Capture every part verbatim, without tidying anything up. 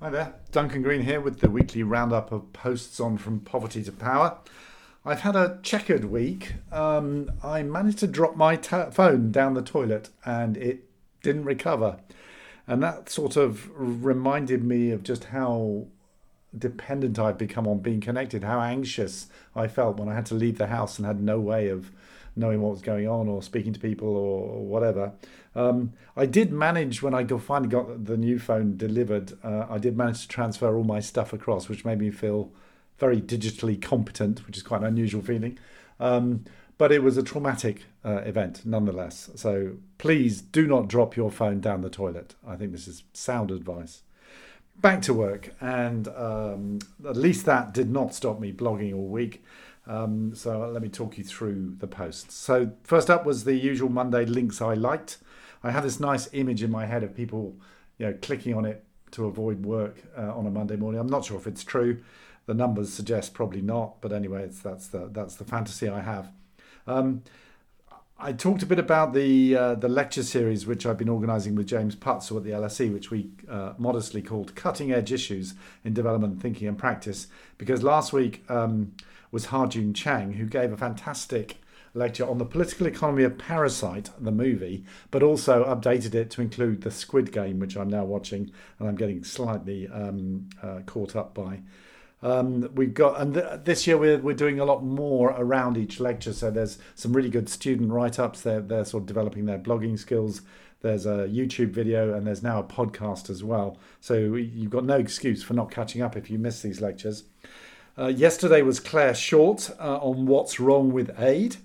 Hi there, Duncan Green here with the weekly roundup of posts on From Poverty to Power. I've had a checkered week. Um, I managed to drop my ta- phone down the toilet and it didn't recover. And that sort of reminded me of just how dependent I've become on being connected, how anxious I felt when I had to leave the house and had no way of knowing what was going on or speaking to people or whatever. Um, I did manage, when I got, finally got the new phone delivered, uh, I did manage to transfer all my stuff across, which made me feel very digitally competent, which is quite an unusual feeling. Um, but it was a traumatic uh, event nonetheless. So please do not drop your phone down the toilet. I think this is sound advice. Back to work. And um, at least that did not stop me blogging all week. Um, so let me talk you through the posts. So first up was the usual Monday links I liked. I had this nice image in my head of people, you know, clicking on it to avoid work uh, on a Monday morning. I'm not sure if it's true. The numbers suggest probably not. But anyway, it's, that's the that's the fantasy I have. Um, I talked a bit about the uh, the lecture series which I've been organising with James Putzel at the L S E, which we uh, modestly called Cutting Edge Issues in Development, Thinking and Practice, because last week Um, was Ha-Joon Chang, who gave a fantastic lecture on the political economy of Parasite, the movie, but also updated it to include The Squid Game, which I'm now watching and I'm getting slightly um, uh, caught up by. Um, we've got, and th- this year we're we're doing a lot more around each lecture. So there's some really good student write-ups. They're they're sort of developing their blogging skills. There's a YouTube video and there's now a podcast as well. So you've got no excuse for not catching up if you miss these lectures. Uh, yesterday was Claire Short uh, on what's wrong with aid,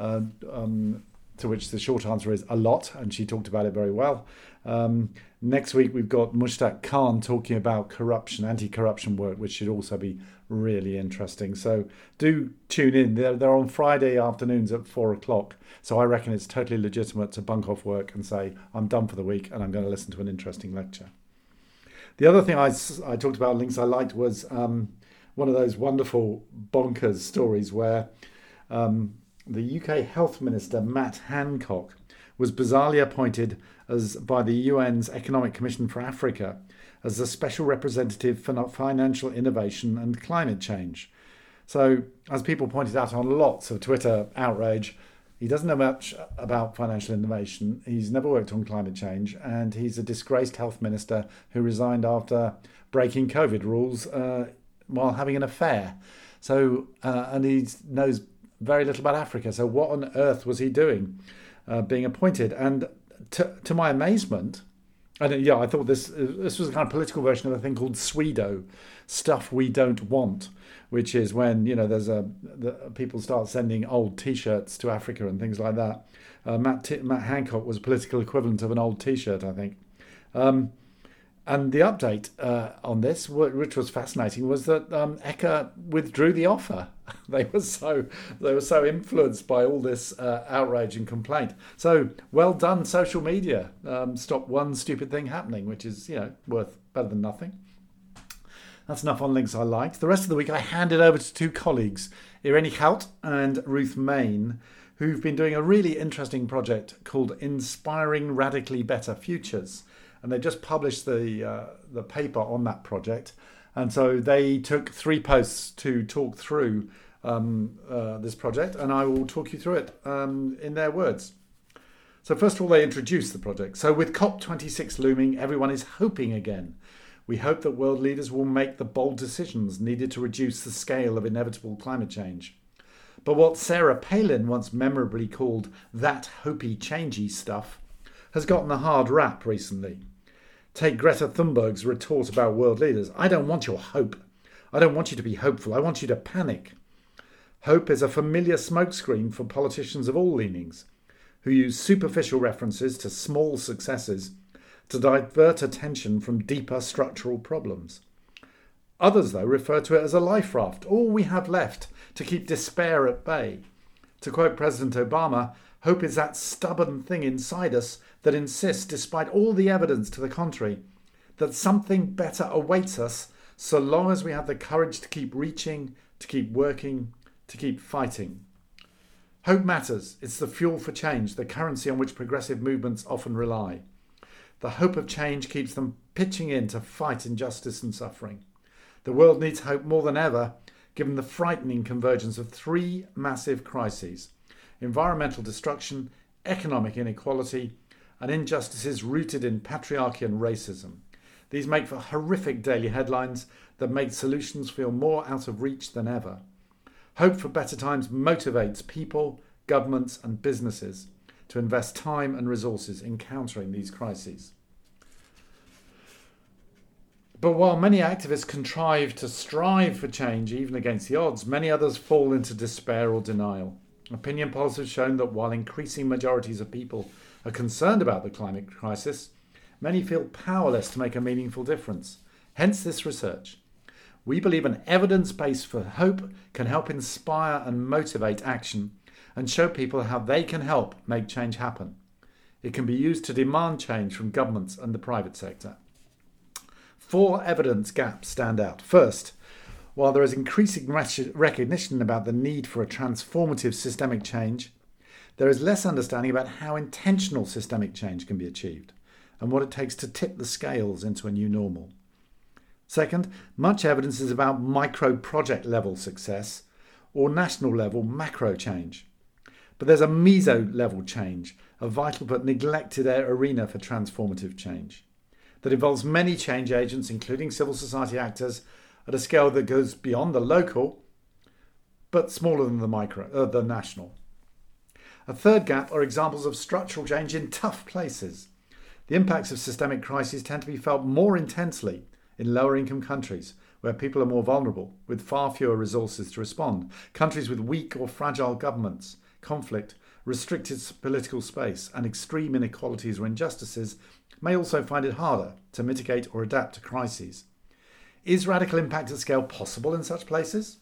uh, um, to which the short answer is a lot, and she talked about it very well. Um, next week we've got Mushtaq Khan talking about corruption, anti-corruption work, which should also be really interesting. So do tune in. They're, they're on Friday afternoons at four o'clock, so I reckon it's totally legitimate to bunk off work and say, I'm done for the week and I'm going to listen to an interesting lecture. The other thing I, I talked about, links I liked, was Um, one of those wonderful bonkers stories where um, the U K Health Minister, Matt Hancock, was bizarrely appointed as by the U N's Economic Commission for Africa as the Special Representative for Financial Innovation and Climate Change. So, as people pointed out on lots of Twitter outrage, he doesn't know much about financial innovation, he's never worked on climate change, and he's a disgraced health minister who resigned after breaking COVID rules uh, while having an affair. So, uh, and he knows very little about Africa. So what on earth was he doing uh, being appointed? And to, to my amazement, and yeah, I thought this this was a kind of political version of a thing called Swedo, stuff we don't want, which is when, you know, there's a the, people start sending old T-shirts to Africa and things like that. Uh, Matt, T- Matt Hancock was a political equivalent of an old T-shirt, I think. Um, And the update uh, on this, which was fascinating, was that um, E C A withdrew the offer. They were so they were so influenced by all this uh, outrage and complaint. So well done, social media. Um, stop one stupid thing happening, which is, you know, worth better than nothing. That's enough on links I liked. The rest of the week, I handed over to two colleagues, Irene Hout and Ruth Main, who've been doing a really interesting project called Inspiring Radically Better Futures. And they just published the uh, the paper on that project. And so they took three posts to talk through um, uh, this project, and I will talk you through it um, in their words. So first of all, they introduced the project. So with COP twenty-six looming, everyone is hoping again. We hope that world leaders will make the bold decisions needed to reduce the scale of inevitable climate change. But what Sarah Palin once memorably called that hopey changey stuff has gotten a hard rap recently. Take Greta Thunberg's retort about world leaders. I don't want your hope. I don't want you to be hopeful. I want you to panic. Hope is a familiar smokescreen for politicians of all leanings who use superficial references to small successes to divert attention from deeper structural problems. Others, though, refer to it as a life raft, all we have left to keep despair at bay. To quote President Obama, hope is that stubborn thing inside us that insists, despite all the evidence to the contrary, that something better awaits us so long as we have the courage to keep reaching, to keep working, to keep fighting. Hope matters. It's the fuel for change, the currency on which progressive movements often rely. The hope of change keeps them pitching in to fight injustice and suffering. The world needs hope more than ever, given the frightening convergence of three massive crises: environmental destruction, economic inequality, and injustices rooted in patriarchy and racism. These make for horrific daily headlines that make solutions feel more out of reach than ever. Hope for better times motivates people, governments, and businesses to invest time and resources in countering these crises. But while many activists contrive to strive for change, even against the odds, many others fall into despair or denial. Opinion polls have shown that while increasing majorities of people are concerned about the climate crisis, many feel powerless to make a meaningful difference. Hence this research. We believe an evidence base for hope can help inspire and motivate action and show people how they can help make change happen. It can be used to demand change from governments and the private sector. Four evidence gaps stand out. First, while there is increasing recognition about the need for a transformative systemic change, there is less understanding about how intentional systemic change can be achieved and what it takes to tip the scales into a new normal. Second, much evidence is about micro-project level success or national level macro change. But there's a meso-level change, a vital but neglected arena for transformative change that involves many change agents, including civil society actors, at a scale that goes beyond the local, but smaller than the micro, uh, the national. A third gap are examples of structural change in tough places. The impacts of systemic crises tend to be felt more intensely in lower income countries, where people are more vulnerable, with far fewer resources to respond, countries with weak or fragile governments, conflict, restricted political space, and extreme inequalities or injustices may also find it harder to mitigate or adapt to crises. Is radical impact at scale possible in such places?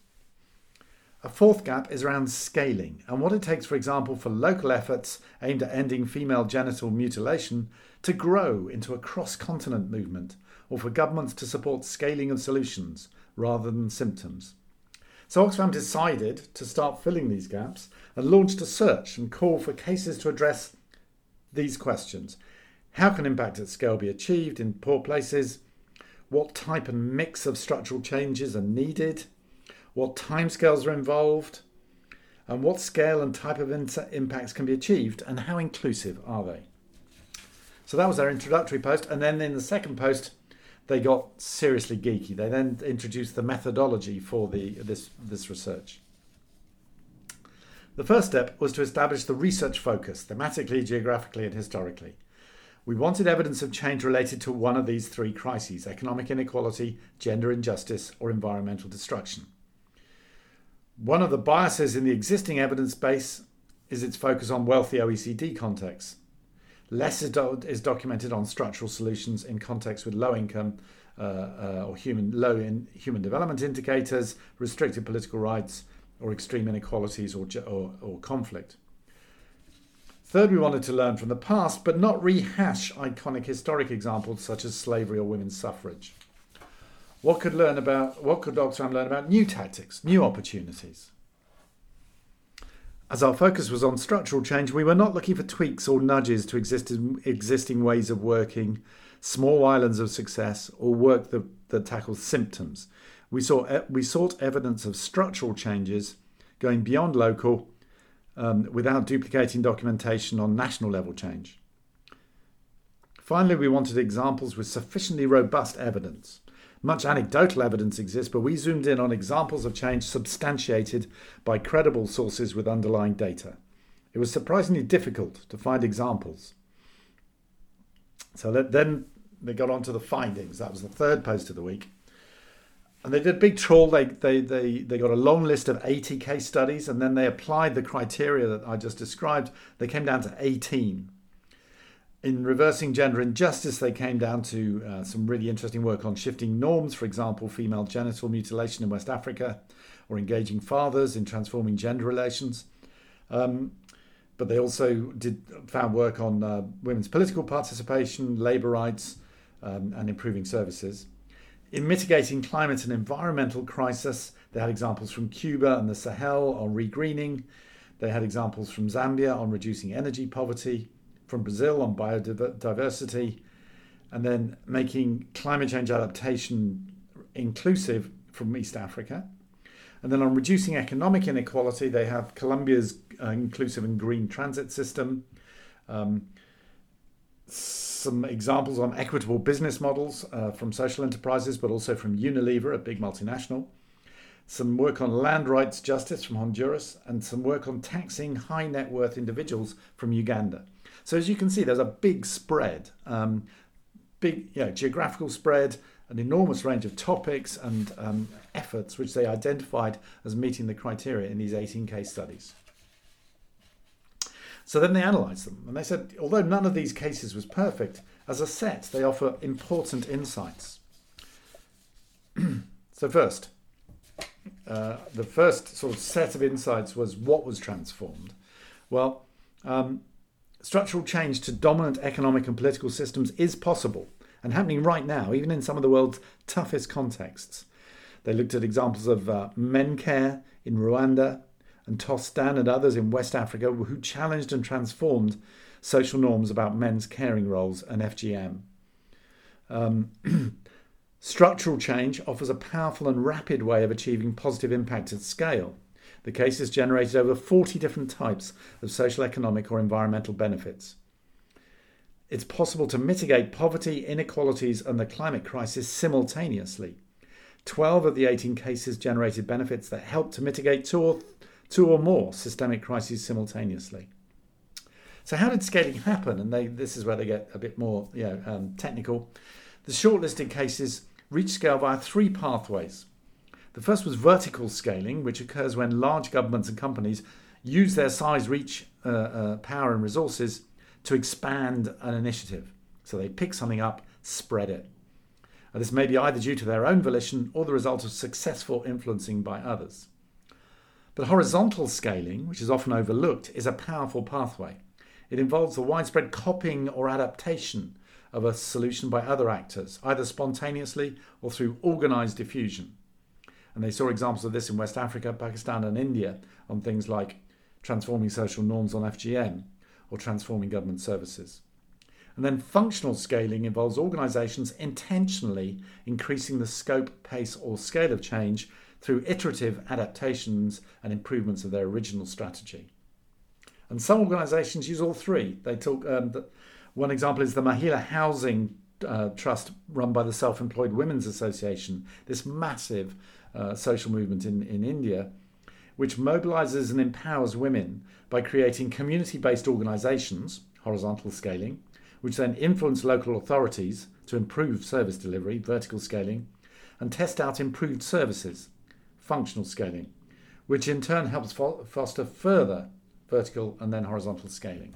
A fourth gap is around scaling and what it takes, for example, for local efforts aimed at ending female genital mutilation to grow into a cross-continent movement, or for governments to support scaling of solutions rather than symptoms. So Oxfam decided to start filling these gaps and launched a search and call for cases to address these questions. How can impact at scale be achieved in poor places? What type and mix of structural changes are needed? What timescales are involved? And what scale and type of in- impacts can be achieved? And how inclusive are they? So that was their introductory post. And then in the second post, they got seriously geeky. They then introduced the methodology for the, this, this research. The first step was to establish the research focus, thematically, geographically, and historically. We wanted evidence of change related to one of these three crises: economic inequality, gender injustice, or environmental destruction. One of the biases in the existing evidence base is its focus on wealthy O E C D contexts. Less is, do- is documented on structural solutions in contexts with low income uh, uh, or human low in human development indicators, restricted political rights, or extreme inequalities or, or, or conflict. Third, we wanted to learn from the past, but not rehash iconic historic examples such as slavery or women's suffrage. What could learn about? What could Oxfam learn about new tactics, new opportunities? As our focus was on structural change, we were not looking for tweaks or nudges to existing, existing ways of working, small islands of success, or work that, that tackles symptoms. We, saw, we sought evidence of structural changes going beyond local, Um, without duplicating documentation on national level change. Finally, we wanted examples with sufficiently robust evidence. Much anecdotal evidence exists, but we zoomed in on examples of change substantiated by credible sources with underlying data. It was surprisingly difficult to find examples. So that, then they got on to the findings. That was the third post of the week. And they did a big trawl. They, they they they got a long list of eighty case studies, and then they applied the criteria that I just described. They came down to eighteen. In reversing gender injustice, they came down to uh, some really interesting work on shifting norms, for example, female genital mutilation in West Africa, or engaging fathers in transforming gender relations. Um, but they also did found work on uh, women's political participation, labour rights, um, and improving services. In mitigating climate and environmental crisis, they had examples from Cuba and the Sahel on regreening. They had examples from Zambia on reducing energy poverty, from Brazil on biodiversity, and then making climate change adaptation inclusive from East Africa. And then on reducing economic inequality, they have Colombia's uh, inclusive and green transit system, um, some examples on equitable business models uh, from social enterprises, but also from Unilever, a big multinational, some work on land rights justice from Honduras, and some work on taxing high net worth individuals from Uganda. So as you can see, there's a big spread, um, big you know, geographical spread, an enormous range of topics and um, efforts which they identified as meeting the criteria in these eighteen case studies. So then they analysed them, and they said, although none of these cases was perfect, as a set they offer important insights. So first, uh, the first sort of set of insights was what was transformed. Well, um, structural change to dominant economic and political systems is possible and happening right now, even in some of the world's toughest contexts. They looked at examples of uh, Mencare in Rwanda and Tostan and others in West Africa who challenged and transformed social norms about men's caring roles and F G M. Um, structural change offers a powerful and rapid way of achieving positive impact at scale. The cases generated over forty different types of social, economic or environmental benefits. It's possible to mitigate poverty, inequalities and the climate crisis simultaneously. twelve of the eighteen cases generated benefits that help to mitigate two or, two or more systemic crises simultaneously. So how did scaling happen? And they, this is where they get a bit more you know, um, technical. The shortlisted cases reach scale via three pathways. The first was vertical scaling, which occurs when large governments and companies use their size, reach, uh, uh, power and resources to expand an initiative. So they pick something up, spread it. And this may be either due to their own volition or the result of successful influencing by others. But horizontal scaling, which is often overlooked, is a powerful pathway. It involves the widespread copying or adaptation of a solution by other actors, either spontaneously or through organised diffusion. And they saw examples of this in West Africa, Pakistan and India on things like transforming social norms on F G M or transforming government services. And then functional scaling involves organisations intentionally increasing the scope, pace or scale of change through iterative adaptations and improvements of their original strategy. And some organisations use all three. They talk. Um, the, one example is the Mahila Housing uh, Trust run by the Self-Employed Women's Association, this massive uh, social movement in, in India, which mobilises and empowers women by creating community-based organisations, horizontal scaling, which then influence local authorities to improve service delivery, vertical scaling, and test out improved services, functional scaling, which in turn helps fo- foster further vertical and then horizontal scaling.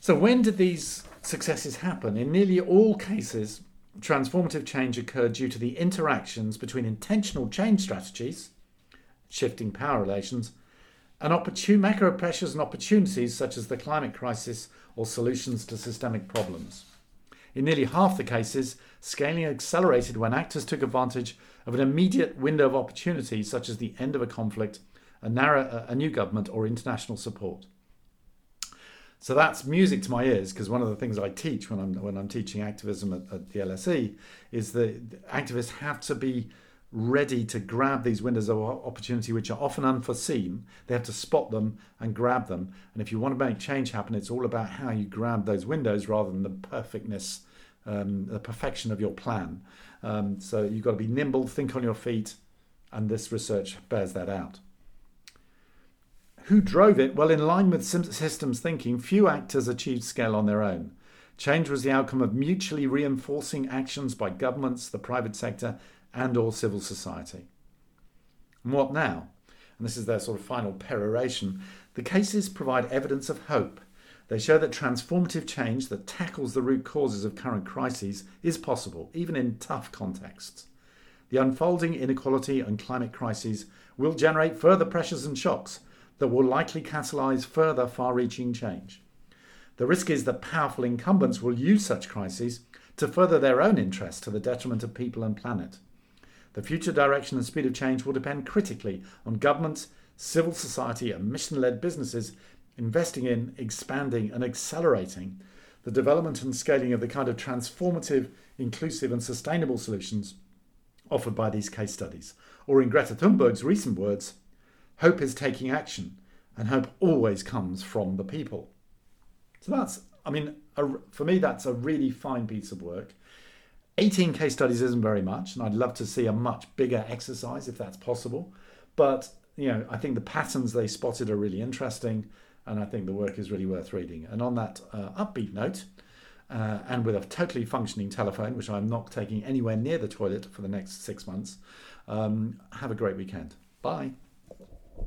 So when did these successes happen? In nearly all cases, transformative change occurred due to the interactions between intentional change strategies, shifting power relations, and opportun- macro pressures and opportunities such as the climate crisis or solutions to systemic problems. In nearly half the cases, scaling accelerated when actors took advantage of an immediate window of opportunity such as the end of a conflict, a, narrow, a new government or international support. So that's music to my ears, because one of the things I teach when I'm, when I'm teaching activism at, at the L S E is that activists have to be ready to grab these windows of opportunity, which are often unforeseen. They have to spot them and grab them. And if you want to make change happen, it's all about how you grab those windows rather than the perfectness, um, the perfection of your plan. Um, so you've got to be nimble, think on your feet, and this research bears that out. Who drove it? Well, in line with systems thinking, few actors achieved scale on their own. Change was the outcome of mutually reinforcing actions by governments, the private sector, and or civil society. And what now? And this is their sort of final peroration. The cases provide evidence of hope. They show that transformative change that tackles the root causes of current crises is possible, even in tough contexts. The unfolding inequality and climate crises will generate further pressures and shocks that will likely catalyse further far-reaching change. The risk is that powerful incumbents will use such crises to further their own interests to the detriment of people and planet. The future direction and speed of change will depend critically on governments, civil society and mission-led businesses investing in, expanding and accelerating the development and scaling of the kind of transformative, inclusive and sustainable solutions offered by these case studies. Or in Greta Thunberg's recent words, hope is taking action, and hope always comes from the people. So that's, I mean, a, for me, that's a really fine piece of work. eighteen case studies isn't very much, and I'd love to see a much bigger exercise if that's possible. But, you know, I think the patterns they spotted are really interesting, and I think the work is really worth reading. And on that uh, upbeat note, uh, and with a totally functioning telephone, which I'm not taking anywhere near the toilet for the next six months, um, have a great weekend. Bye.